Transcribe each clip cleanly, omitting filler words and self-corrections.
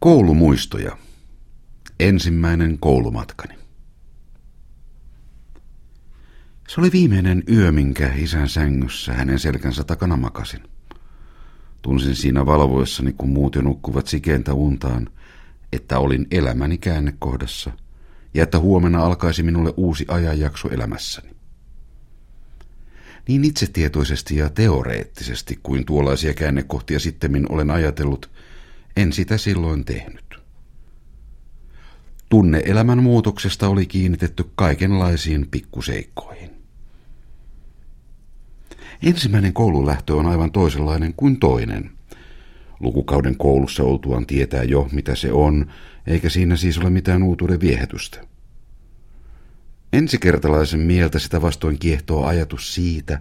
Koulumuistoja. Ensimmäinen koulumatkani. Se oli viimeinen yö, minkä isän sängyssä hänen selkänsä takana makasin. Tunsin siinä valvoessani, kun muut jo nukkuvat sikeintä untaan, että olin elämäni käännekohdassa ja että huomenna alkaisi minulle uusi ajanjakso elämässäni. Niin itsetietoisesti ja teoreettisesti kuin tuollaisia käännekohtia sittemmin olen ajatellut, en sitä silloin tehnyt. Tunne-elämän muutoksesta oli kiinnitetty kaikenlaisiin pikkuseikkoihin. Ensimmäinen koululähtö on aivan toisenlainen kuin toinen. Lukukauden koulussa oltuaan tietää jo, mitä se on, eikä siinä siis ole mitään uutuuden viehätystä. Ensikertalaisen mieltä sitä vastoin kiehtoo ajatus siitä,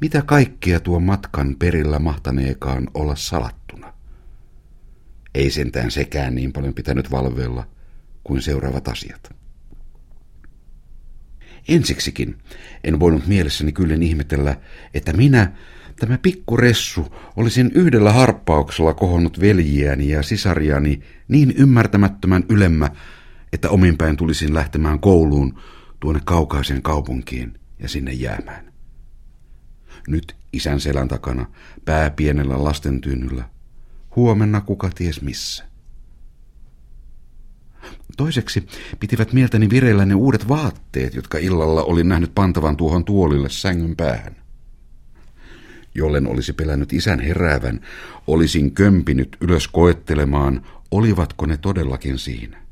mitä kaikkea tuo matkan perillä mahtaneekaan olla salattuna. Ei sentään sekään niin paljon pitänyt valveilla kuin seuraavat asiat. Ensiksikin en voinut mielessäni kyllen ihmetellä, että minä, tämä pikkuressu, olisin yhdellä harppauksella kohonnut veljiäni ja sisariani niin ymmärtämättömän ylemmä, että ominpäin tulisin lähtemään kouluun tuonne kaukaiseen kaupunkiin ja sinne jäämään. Nyt isän selän takana, pää pienellä lastentyynyllä, huomenna kuka ties missä. Toiseksi pitivät mieltäni vireillä ne uudet vaatteet, jotka illalla olin nähnyt pantavan tuohon tuolille sängyn päähän. Jollen olisi pelännyt isän heräävän, olisin kömpinyt ylös koettelemaan, olivatko ne todellakin siinä.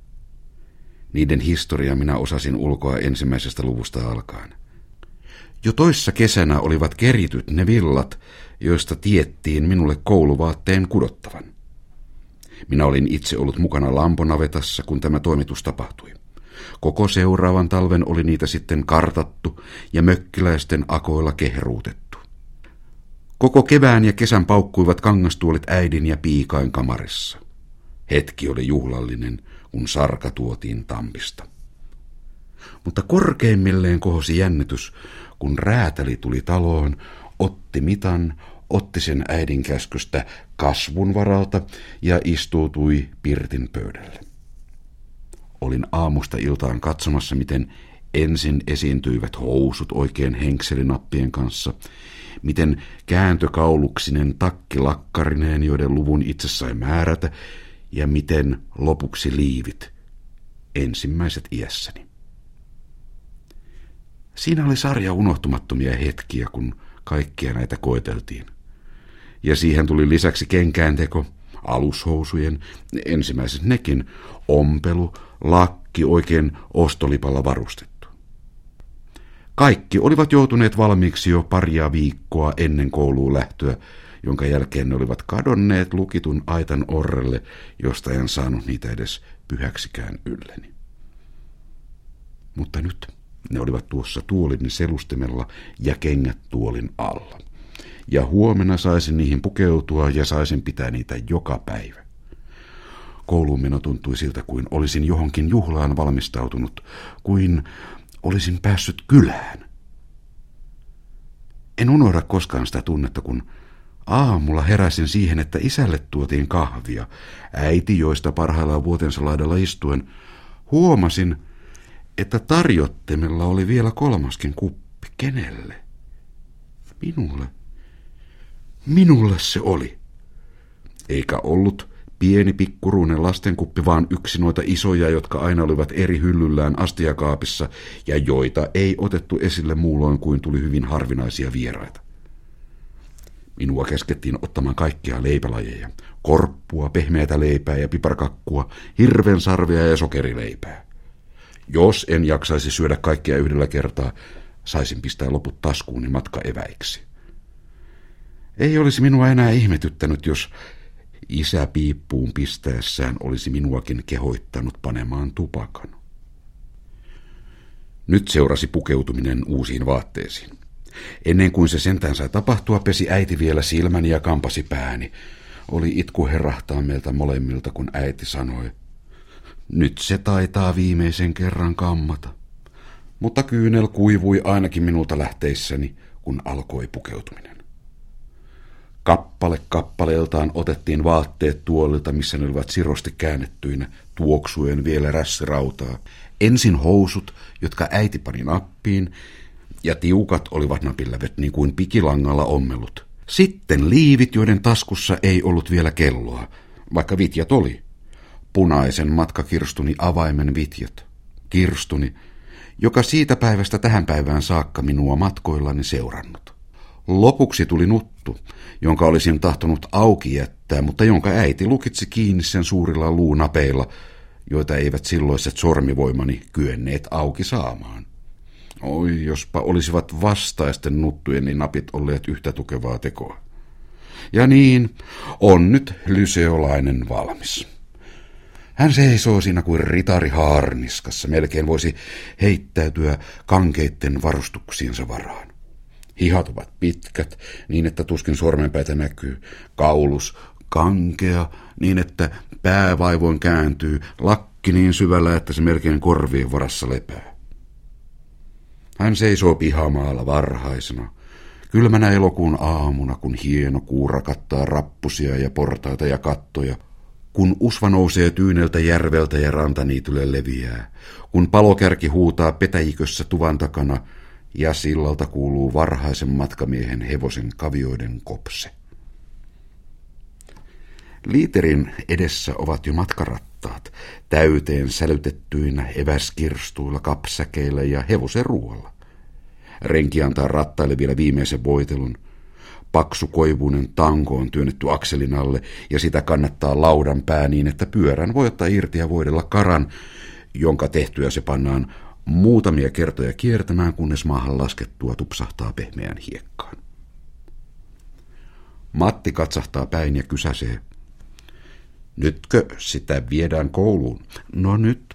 Niiden historia minä osasin ulkoa ensimmäisestä luvusta alkaen. Jo toissa kesänä olivat kerityt ne villat, joista tiettiin minulle kouluvaatteen kudottavan. Minä olin itse ollut mukana lamponavetassa, kun tämä toimitus tapahtui. Koko seuraavan talven oli niitä sitten kartattu ja mökkiläisten akoilla kehruutettu. Koko kevään ja kesän paukkuivat kangastuolit äidin ja piikain kamarissa. Hetki oli juhlallinen, kun sarka tuotiin Tampista. Mutta korkeimmilleen kohosi jännitys, kun räätäli tuli taloon, otti mitan, otti sen äidin käskystä kasvun varalta ja istuutui pirtin pöydälle. Olin aamusta iltaan katsomassa, miten ensin esiintyivät housut oikein henkselinappien kanssa, miten kääntökauluksinen takki lakkarineen, joiden luvun itse sai määrätä, ja miten lopuksi liivit, ensimmäiset iässäni. Siinä oli sarja unohtumattomia hetkiä, kun kaikkia näitä koeteltiin. Ja siihen tuli lisäksi kenkäänteko, alushousujen, ensimmäiset nekin, ompelu, lakki oikein ostolipalla varustettu. Kaikki olivat joutuneet valmiiksi jo paria viikkoa ennen kouluun lähtöä, jonka jälkeen ne olivat kadonneet lukitun aitan orrelle, josta en saanut niitä edes pyhäksikään ylleni. Mutta nyt ne olivat tuossa tuolin selustimella ja kengät tuolin alla. Ja huomenna saisin niihin pukeutua ja saisin pitää niitä joka päivä. Kouluun meno tuntui siltä, kuin olisin johonkin juhlaan valmistautunut, kuin olisin päässyt kylään. En unohda koskaan sitä tunnetta, kun aamulla heräsin siihen, että isälle tuotiin kahvia. Äiti, joista parhaillaan vuotensa laidalla istuen, huomasin, että tarjottimella oli vielä kolmaskin kuppi. Kenelle? Minulle. Minulle se oli. Eikä ollut pieni pikkuruinen lastenkuppi, vaan yksi noita isoja, jotka aina olivat eri hyllyllään astiakaapissa ja joita ei otettu esille muulloin kuin tuli hyvin harvinaisia vieraita. Minua käskettiin ottamaan kaikkia leipälajeja, korppua, pehmeätä leipää ja piparkakkua, hirvensarvia ja sokerileipää. Jos en jaksaisi syödä kaikkia yhdellä kertaa, saisin pistää loput taskuuni matkaeväiksi. Ei olisi minua enää ihmetyttänyt, jos isä piippuun pistäessään olisi minuakin kehoittanut panemaan tupakan. Nyt seurasi pukeutuminen uusiin vaatteisiin. Ennen kuin se sentään sai tapahtua, pesi äiti vielä silmäni ja kampasi pääni. Oli itku herrahtaa meiltä molemmilta, kun äiti sanoi, nyt se taitaa viimeisen kerran kammata. Mutta kyynel kuivui ainakin minulta lähteissäni, kun alkoi pukeutuminen. Kappale kappaleeltaan otettiin vaatteet tuolilta, missä ne olivat sirosti käännettyinä, tuoksuen vielä rässirautaa. Ensin housut, jotka äiti pani nappiin, ja tiukat olivat napinlävet niin kuin pikilangalla ommelut. Sitten liivit, joiden taskussa ei ollut vielä kelloa, vaikka vitjat oli. Punaisen matkakirstuni avaimen vitjat. Kirstuni, joka siitä päivästä tähän päivään saakka minua matkoillani seurannut. Lopuksi tuli nuttu, jonka olisin tahtonut auki jättää, mutta jonka äiti lukitsi kiinni sen suurilla luunapeilla, joita eivät silloiset sormivoimani kyenneet auki saamaan. Oi, jospa olisivat vastaisten nuttujen niin napit olleet yhtä tukevaa tekoa. Ja niin, on nyt lyseolainen valmis. Hän seisoo siinä kuin ritari haarniskassa, melkein voisi heittäytyä kankeitten varustuksiinsa varaan. Hihat ovat pitkät, niin että tuskin sormenpäitä näkyy. Kaulus kankea, niin että pää vaivoin kääntyy. Lakki niin syvällä, että se melkein korvien varassa lepää. Hän seisoo pihamaalla varhaisena, kylmänä elokuun aamuna, kun hieno kuura kattaa rappusia ja portaita ja kattoja. Kun usva nousee tyyneltä järveltä ja rantaniitylle leviää. Kun palokärki huutaa petäjikössä tuvan takana, ja sillalta kuuluu varhaisen matkamiehen hevosen kavioiden kopse. Liiterin edessä ovat jo matkarattaat, täyteen sälytettyinä eväskirstuilla, kapsäkeillä ja hevosen ruoalla. Renki antaa rattaille vielä viimeisen voitelun. Paksu koivuinen tanko on työnnetty akselin alle, ja sitä kannattaa laudan pää niin, että pyörän voi ottaa irti ja voidella karan, jonka tehtyä se pannaan muutamia kertoja kiertämään, kunnes maahan laskettua tupsahtaa pehmeään hiekkaan. Matti katsahtaa päin ja kysäsee. Nytkö sitä viedään kouluun? No nyt.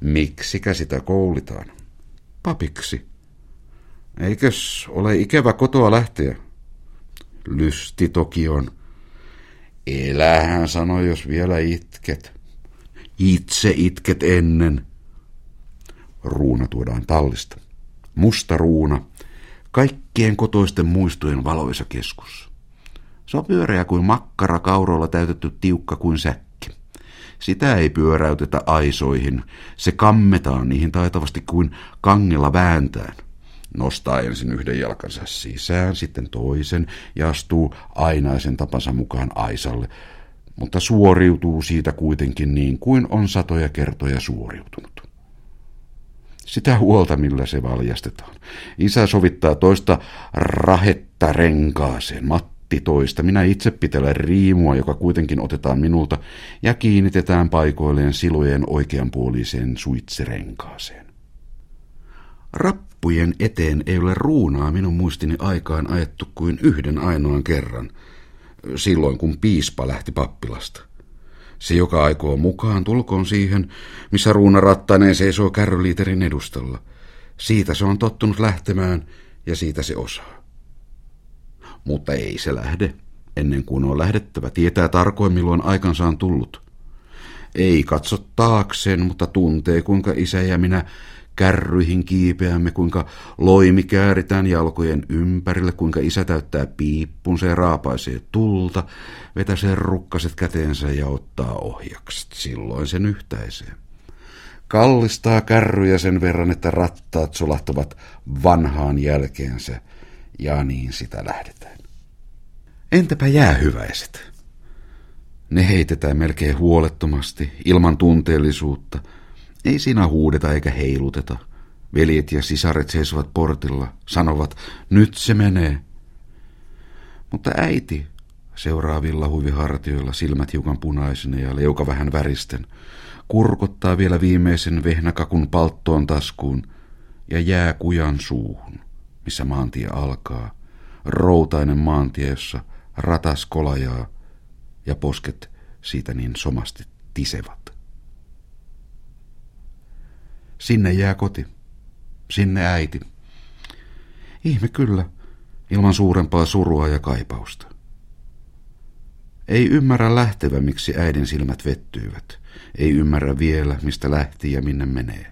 Miksikä sitä koulitaan? Papiksi. Eikös ole ikävä kotoa lähteä? Lysti toki on. Elähän sano, jos vielä itket. Itse itket ennen. Ruuna tuodaan tallista. Musta ruuna, kaikkien kotoisten muistojen valoisa keskus. Se on pyöreä kuin makkara, kaurolla täytetty, tiukka kuin säkki. Sitä ei pyöräytetä aisoihin, se kammetaan niihin taitavasti kuin kangella vääntään. Nostaa ensin yhden jalkansa sisään, sitten toisen ja astuu ainaisen tapansa mukaan aisalle, mutta suoriutuu siitä kuitenkin niin kuin on satoja kertoja suoriutunut. Sitä huolta, millä se valjastetaan. Isä sovittaa toista rahetta renkaaseen, Matti toista. Minä itse pitelen riimua, joka kuitenkin otetaan minulta, ja kiinnitetään paikoilleen silojen oikeanpuoliseen suitsirenkaaseen. Rappujen eteen ei ole ruunaa minun muistini aikaan ajettu kuin yhden ainoan kerran, silloin kun piispa lähti pappilasta. Se, joka aikoo mukaan, tulkoon siihen, missä ruuna rattaneen seisoo kärryliiterin edustalla. Siitä se on tottunut lähtemään, ja siitä se osaa. Mutta ei se lähde, ennen kuin on lähdettävä. Tietää tarkoin, milloin aikansa on tullut. Ei katso taakseen, mutta tuntee, kuinka isä ja minä kärryihin kiipeämme, kuinka loimi kääritään jalkojen ympärille, kuinka isä täyttää piippunsa ja raapaisee tulta, vetäsee rukkaset käteensä ja ottaa ohjakset. Silloin sen yhtäisee. Kallistaa kärryjä sen verran, että rattaat sulahtavat vanhaan jälkeensä, ja niin sitä lähdetään. Entäpä jäähyväiset? Ne heitetään melkein huolettomasti, ilman tunteellisuutta. Ei siinä huudeta eikä heiluteta. Veljet ja sisaret seisovat portilla, sanovat, nyt se menee. Mutta äiti seuraa villahuivihartioilla, silmät hiukan punaisena ja leuka vähän väristen, kurkottaa vielä viimeisen vehnäkakun palttoon taskuun ja jää kujan suuhun, missä maantie alkaa. Routainen maantie, jossa ratas kolajaa ja posket siitä niin somasti tisevat. Sinne jää koti. Sinne äiti. Ihme kyllä, ilman suurempaa surua ja kaipausta. Ei ymmärrä lähtevä, miksi äidin silmät vettyivät. Ei ymmärrä vielä, mistä lähti ja minne menee.